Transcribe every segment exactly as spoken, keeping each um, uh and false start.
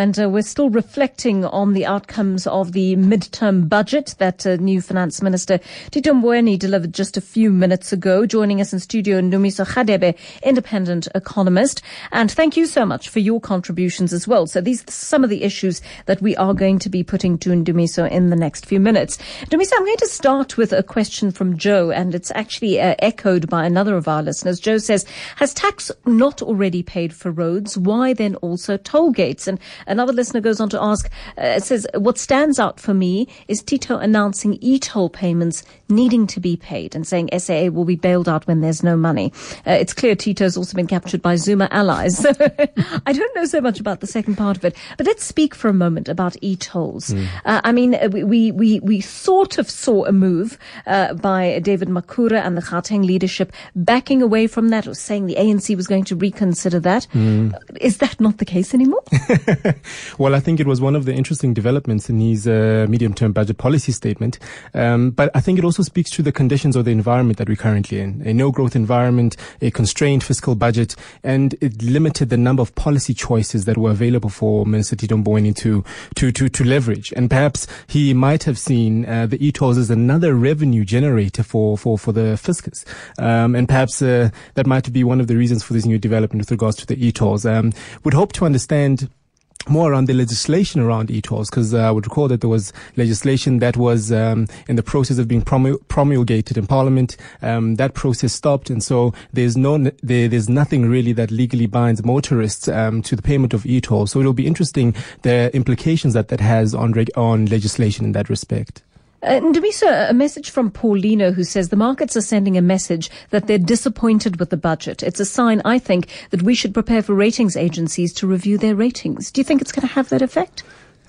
And uh, we're still reflecting on the outcomes of the midterm budget that uh, new Finance Minister Tito Mboweni delivered just a few minutes ago. Joining us in studio, Ndumiso Hadebe, independent economist. And thank you so much for your contributions as well. So these are some of the issues that we are going to be putting to Ndumiso in the next few minutes. Ndumiso, I'm going to start with a question from Joe, and it's actually uh, echoed by another of our listeners. Joe says, has tax not already paid for roads? Why then also toll gates? And another listener goes on to ask, uh, says, what stands out for me is Tito announcing e-toll payments needing to be paid and saying S A A will be bailed out when there's no money. Uh, it's clear Tito's also been captured by Zuma allies. So I don't know so much about the second part of it, but let's speak for a moment about e-tolls. Mm. Uh, I mean, we, we, we sort of saw a move uh, by David Makura and the Gauteng leadership backing away from that or saying the A N C was going to reconsider that. Mm. Is that not the case anymore? Well, I think it was one of the interesting developments in his uh, medium-term budget policy statement. Um, but I think it also speaks to the conditions or the environment that we're currently in, a no-growth environment, a constrained fiscal budget, and it limited the number of policy choices that were available for Minister Tito Mboweni to, to, to, to leverage. And perhaps he might have seen uh, the e-tolls as another revenue generator for, for, for the fiscus. Um, and perhaps uh, that might be one of the reasons for this new development with regards to the e-tolls. Um, we'd hope to understand more around the legislation around e-tolls, because uh, I would recall that there was legislation that was um, in the process of being promul- promulgated in Parliament. Um, that process stopped, and so there's no, there, there's nothing really that legally binds motorists um, to the payment of e-tolls. So it'll be interesting the implications that that has on reg- on legislation in that respect. Uh, Ndumiso, a message from Paulino, who says the markets are sending a message that they're disappointed with the budget. It's a sign, I think, that we should prepare for ratings agencies to review their ratings. Do you think it's going to have that effect?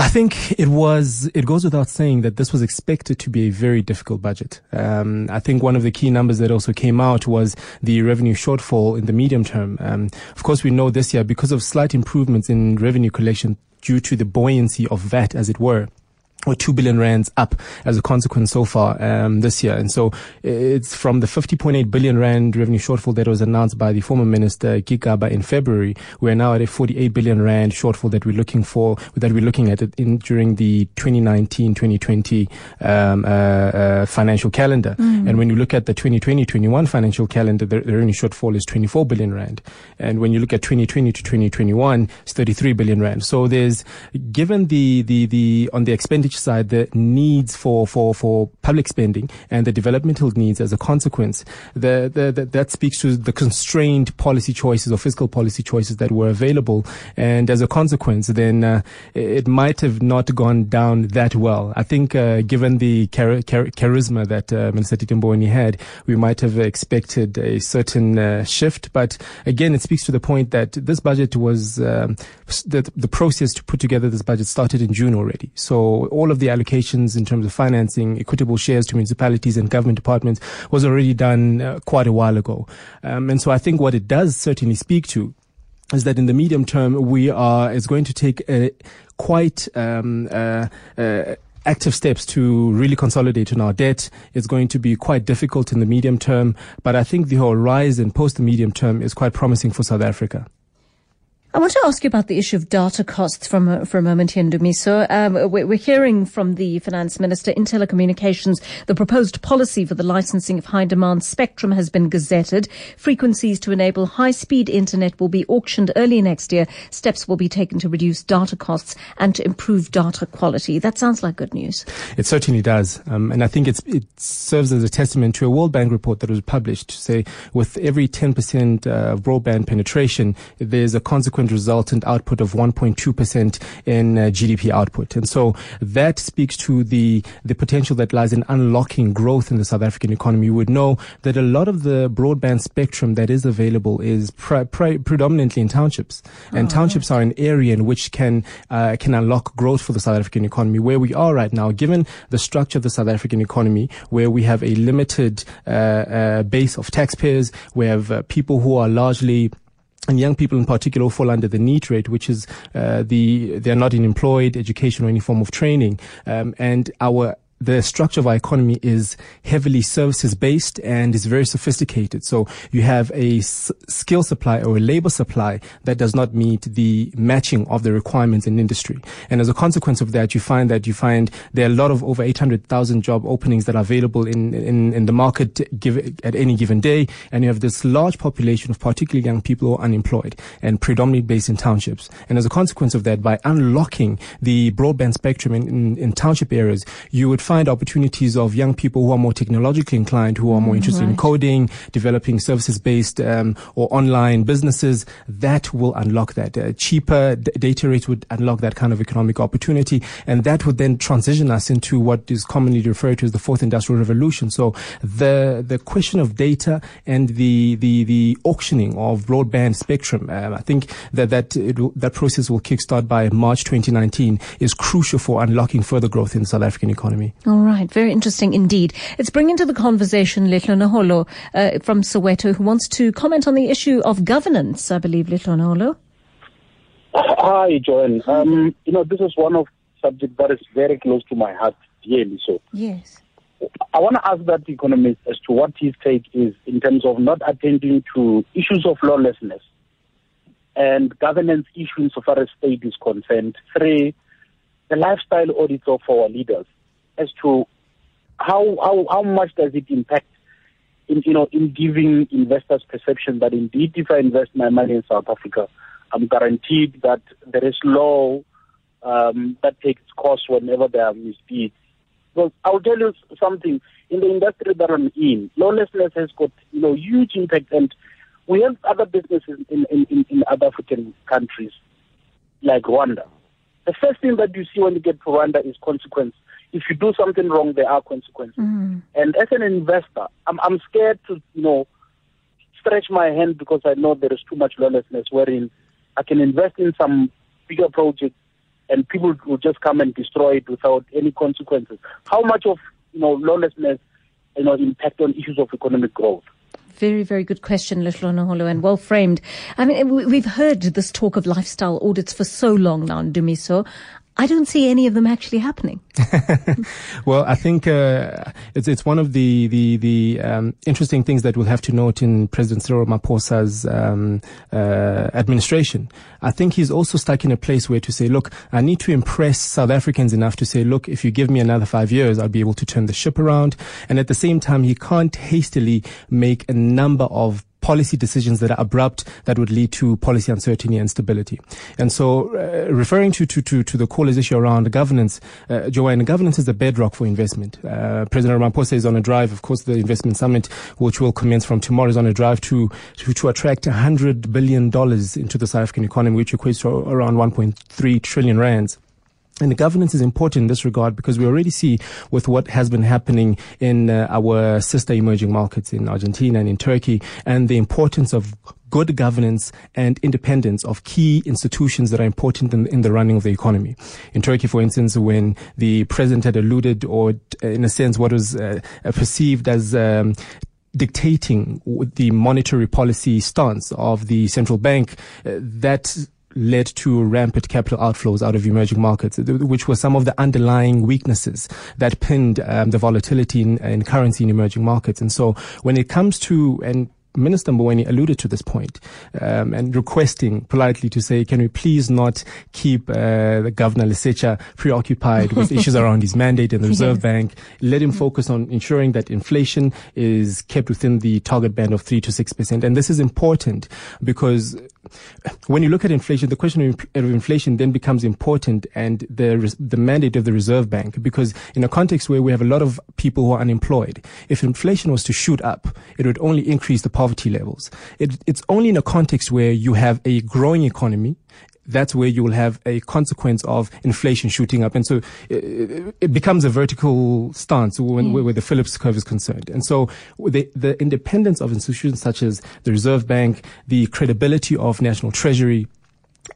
I think it was, it goes without saying that this was expected to be a very difficult budget. Um, I think one of the key numbers that also came out was the revenue shortfall in the medium term. Um, of course, we know this year, because of slight improvements in revenue collection due to the buoyancy of V A T, as it were, or two billion rands up as a consequence so far um, this year. And so it's from the fifty point eight billion rand revenue shortfall that was announced by the former minister Gigaba in February. We're now at a forty-eight billion rand shortfall that we're looking for, that we're looking at in during the twenty nineteen twenty twenty um, uh, uh, financial calendar. Mm. And when you look at the twenty twenty twenty-one financial calendar, the, the revenue shortfall is twenty-four billion rand. And when you look at twenty twenty to twenty twenty-one, it's thirty-three billion rand. So there's, given the, the, the, on the expenditure side, the needs for, for, for public spending and the developmental needs as a consequence, the, the, the, that speaks to the constrained policy choices or fiscal policy choices that were available. And as a consequence, then uh, it might have not gone down that well. I think uh, given the char- char- charisma that uh, Minister Tito Mboweni had, we might have expected a certain uh, shift. But again, it speaks to the point that this budget was, um, the, the process to put together this budget started in June already. So all of the allocations in terms of financing, equitable shares to municipalities and government departments was already done uh, quite a while ago. Um, and so I think what it does certainly speak to is that in the medium term, we are, it's going to take a quite, um, uh, uh, active steps to really consolidate on our debt. It's going to be quite difficult in the medium term, but I think the horizon post the medium term is quite promising for South Africa. I want to ask you about the issue of data costs from uh, for a moment here, Ndumiso. Um, we're, we're hearing from the Finance Minister in telecommunications the proposed policy for the licensing of high-demand spectrum has been gazetted. Frequencies to enable high-speed internet will be auctioned early next year. Steps will be taken to reduce data costs and to improve data quality. That sounds like good news. It certainly does. Um, and I think it's, it serves as a testament to a World Bank report that was published, say, with every ten percent uh, broadband penetration, there's a consequence resultant output of one point two percent in uh, G D P output. And so that speaks to the the potential that lies in unlocking growth in the South African economy. You would know that a lot of the broadband spectrum that is available is pre- pre- predominantly in townships. And oh, townships right. are an area in which can uh, can unlock growth for the South African economy. Where we are right now, given the structure of the South African economy, where we have a limited uh, uh, base of taxpayers, we have uh, people who are largely, and young people in particular, fall under the NEET rate, which is uh, the they're not in employed education or any form of training, um, and our the structure of our economy is heavily services-based and is very sophisticated. So you have a s- skill supply or a labor supply that does not meet the matching of the requirements in industry. And as a consequence of that, you find that you find there are a lot of over eight hundred thousand job openings that are available in, in, in the market give, at any given day. And you have this large population of particularly young people who are unemployed and predominantly based in townships. And as a consequence of that, by unlocking the broadband spectrum in, in, in township areas, you would find opportunities of young people who are more technologically inclined, who are more interested right. in coding, developing services-based um, or online businesses. That will unlock that. Uh, cheaper d- data rates would unlock that kind of economic opportunity, and that would then transition us into what is commonly referred to as the fourth industrial revolution. So the the question of data and the the, the auctioning of broadband spectrum, um, I think that that it w- that process will kickstart by March twenty nineteen, is crucial for unlocking further growth in the South African economy. All right. Very interesting indeed. Let's bring into the conversation Lehlohonolo uh, from Soweto, who wants to comment on the issue of governance, I believe, Lehlohonolo. Hi, Joanne. Hi. Um, you know, this is one of subjects that is very close to my heart, dearly so. Yes. I want to ask that economist as to what his take is in terms of not attending to issues of lawlessness and governance issues so far as state is concerned. Three, the lifestyle audits of our leaders, as to how, how how much does it impact in you know in giving investors perception that indeed if I invest my money in South Africa, I'm guaranteed that there is law um, that takes course whenever there are misdeeds. Well, I'll tell you something. In the industry that I'm in, lawlessness has got you know huge impact, and we have other businesses in in, in, in other African countries like Rwanda. The first thing that you see when you get to Rwanda is consequence. If you do something wrong, there are consequences. Mm. And as an investor, I'm, I'm scared to, you know, stretch my hand because I know there is too much lawlessness wherein I can invest in some bigger projects and people will just come and destroy it without any consequences. How much of, you know, lawlessness, you know, impact on issues of economic growth? Very, very good question, Lehlohonolo, and well framed. I mean, we've heard this talk of lifestyle audits for so long now, Ndumiso. I don't see any of them actually happening. Well, I think uh, it's it's one of the the, the um, interesting things that we'll have to note in President Cyril Ramaphosa's um, uh, administration. I think he's also stuck in a place where to say, look, I need to impress South Africans enough to say, look, if you give me another five years, I'll be able to turn the ship around. And at the same time, he can't hastily make a number of policy decisions that are abrupt that would lead to policy uncertainty and stability. And so uh, referring to, to, to, to the caller's issue around governance, uh, Joanne, governance is the bedrock for investment. Uh, President Ramaphosa is on a drive, of course, the investment summit, which will commence from tomorrow, is on a drive to, to, to attract one hundred billion dollars into the South African economy, which equates to around one point three trillion rands. And the governance is important in this regard because we already see with what has been happening in uh, our sister emerging markets in Argentina and in Turkey, and the importance of good governance and independence of key institutions that are important in, in the running of the economy. In Turkey, for instance, when the president had alluded or, in a sense, what was uh, perceived as um, dictating the monetary policy stance of the central bank, uh, that led to rampant capital outflows out of emerging markets, which were some of the underlying weaknesses that pinned um, the volatility in, in currency in emerging markets. And so when it comes to, and Minister Mboweni alluded to this point, um, and requesting politely to say, can we please not keep uh, the Governor Lisecha preoccupied with issues around his mandate and the Reserve yes. Bank. Let him focus on ensuring that inflation is kept within the target band of three to six percent. And this is important because when you look at inflation, the question of inflation then becomes important, and the the mandate of the Reserve Bank, because in a context where we have a lot of people who are unemployed, if inflation was to shoot up, it would only increase the poverty levels. It, it's only in a context where you have a growing economy, that's where you will have a consequence of inflation shooting up. And so it, it becomes a vertical stance when, mm. where the Phillips curve is concerned. And so the, the independence of institutions such as the Reserve Bank, the credibility of national treasury,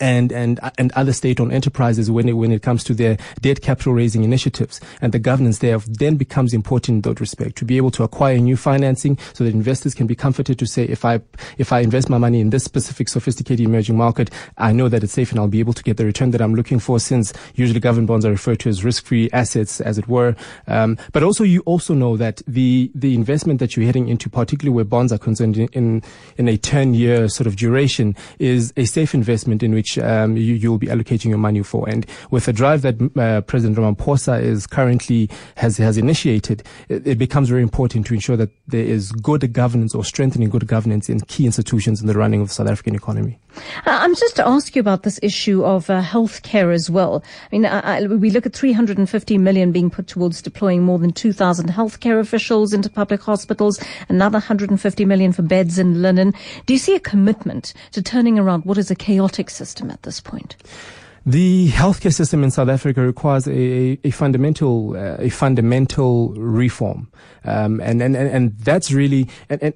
and and and other state-owned enterprises when it, when it comes to their debt capital raising initiatives, and the governance there then becomes important in that respect, to be able to acquire new financing so that investors can be comforted to say, if I if I invest my money in this specific sophisticated emerging market, I know that it's safe and I'll be able to get the return that I'm looking for, since usually government bonds are referred to as risk-free assets, as it were. Um, but also you also know that the the investment that you're heading into, particularly where bonds are concerned in in, in a ten-year sort of duration, is a safe investment in which Um, you, you'll be allocating your money for. And with the drive that uh, President Ramaphosa is currently has has initiated, it, it becomes very important to ensure that there is good governance, or strengthening good governance, in key institutions in the running of the South African economy. I'm just to ask you about this issue of uh, healthcare as well. I mean, I, I, we look at three hundred fifty million being put towards deploying more than two thousand healthcare officials into public hospitals, another one hundred fifty million for beds and linen. Do you see a commitment to turning around what is a chaotic system at this point? The healthcare system in South Africa requires a, a fundamental, uh, a fundamental reform. Um, and, and, and that's really, and, and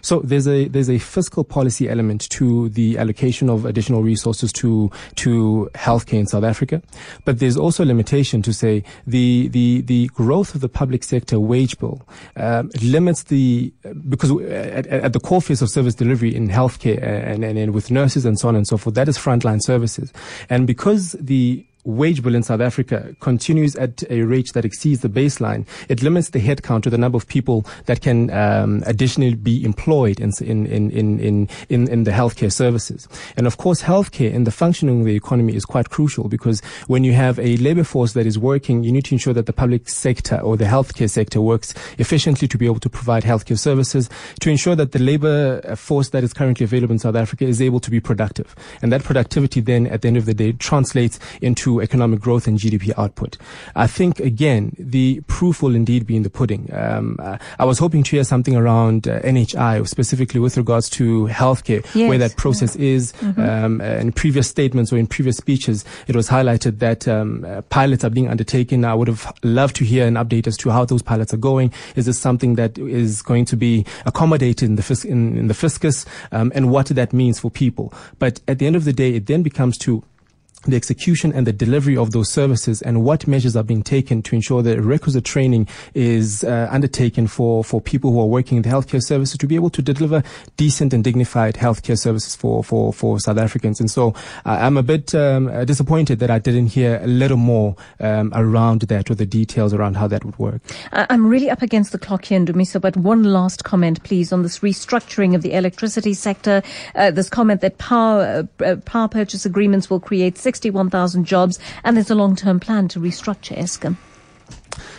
so there's a, there's a fiscal policy element to the allocation of additional resources to, to healthcare in South Africa. But there's also a limitation to say the, the, the growth of the public sector wage bill, um, limits the, because at, at the core phase of service delivery in healthcare and, and, and with nurses and so on and so forth, that is frontline services. And because Because the wage bill in South Africa continues at a rate that exceeds the baseline, it limits the headcount to the number of people that can um, additionally be employed in in, in, in, in in the healthcare services. And of course, healthcare and the functioning of the economy is quite crucial, because when you have a labor force that is working, you need to ensure that the public sector or the healthcare sector works efficiently to be able to provide healthcare services, to ensure that the labor force that is currently available in South Africa is able to be productive. And that productivity then, at the end of the day, translates into economic growth and G D P output. I think, again, the proof will indeed be in the pudding. Um, uh, I was hoping to hear something around uh, N H I, specifically with regards to healthcare, yes, where that process yeah. is. Mm-hmm. Um, in previous statements or in previous speeches, it was highlighted that um, uh, pilots are being undertaken. I would have loved to hear an update as to how those pilots are going. Is this something that is going to be accommodated in the, fis- in, in the fiscus, um, and what that means for people? But at the end of the day, it then becomes to the execution and the delivery of those services, and what measures are being taken to ensure that requisite training is uh, undertaken for, for people who are working in the healthcare services, to be able to deliver decent and dignified healthcare services for, for, for South Africans. And so uh, I'm a bit um, disappointed that I didn't hear a little more um, around that, or the details around how that would work. I'm really up against the clock here, Ndumiso, but one last comment, please, on this restructuring of the electricity sector. Uh, this comment that power, uh, power purchase agreements will create six sixty-one thousand jobs, and there's a long-term plan to restructure Eskom.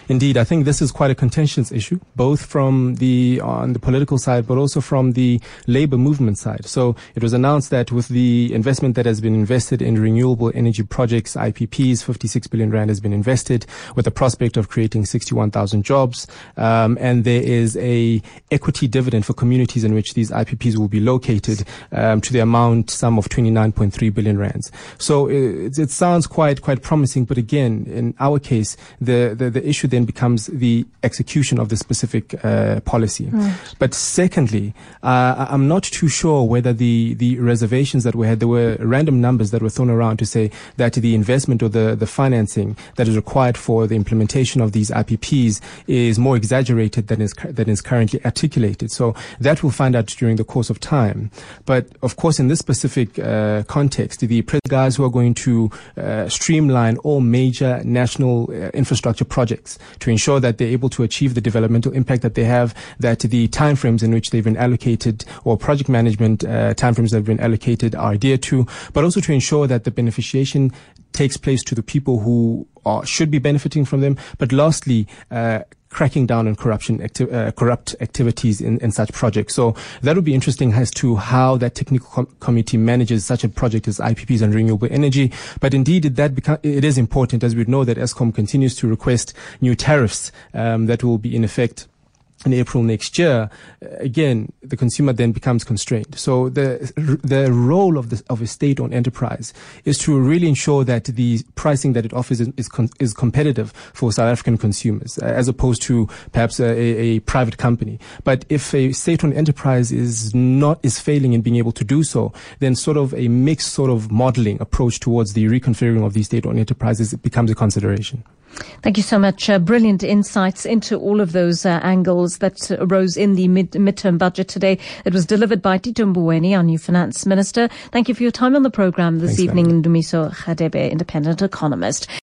Indeed, I think this is quite a contentious issue, both from the on the political side, but also from the labor movement side. So it was announced that with the investment that has been invested in renewable energy projects, I P Ps, fifty-six billion rand has been invested, with the prospect of creating sixty-one thousand jobs. Um, and there is a equity dividend for communities in which these I P Ps will be located, um, to the amount sum of twenty-nine point three billion rands. So it, it sounds quite quite promising, but again, in our case, the the, the issue then becomes the execution of the specific uh, policy. Right. But secondly, uh, I'm not too sure whether the, the reservations that we had, there were random numbers that were thrown around to say that the investment or the, the financing that is required for the implementation of these I P Ps is more exaggerated than is, than is currently articulated. So that we'll find out during the course of time. But of course, in this specific uh, context, the guys who are going to uh, streamline all major national uh, infrastructure projects, to ensure that they're able to achieve the developmental impact that they have, that the timeframes in which they've been allocated, or project management uh, timeframes that have been allocated, are adhered to, but also to ensure that the beneficiation takes place to the people who are, should be benefiting from them. But lastly, uh, cracking down on corruption, acti- uh, corrupt activities in, in such projects. So that would be interesting as to how that technical com- committee manages such a project as I P Ps and renewable energy. But indeed, that beca- it is important, as we know that Eskom continues to request new tariffs um, that will be in effect in April next year, again, the consumer then becomes constrained. So the the role of the of a state-owned enterprise is to really ensure that the pricing that it offers is is, com- is competitive for South African consumers, as opposed to perhaps a, a private company. But if a state-owned enterprise is not is failing in being able to do so, then sort of a mixed sort of modeling approach towards the reconfiguring of these state-owned enterprises becomes a consideration. Thank you so much. Uh, brilliant insights into all of those uh, angles that arose in the mid- midterm budget today. It was delivered by Tito Mboweni, our new finance minister. Thank you for your time on the program this Thanks, evening, Ndumiso Hadebe, independent economist.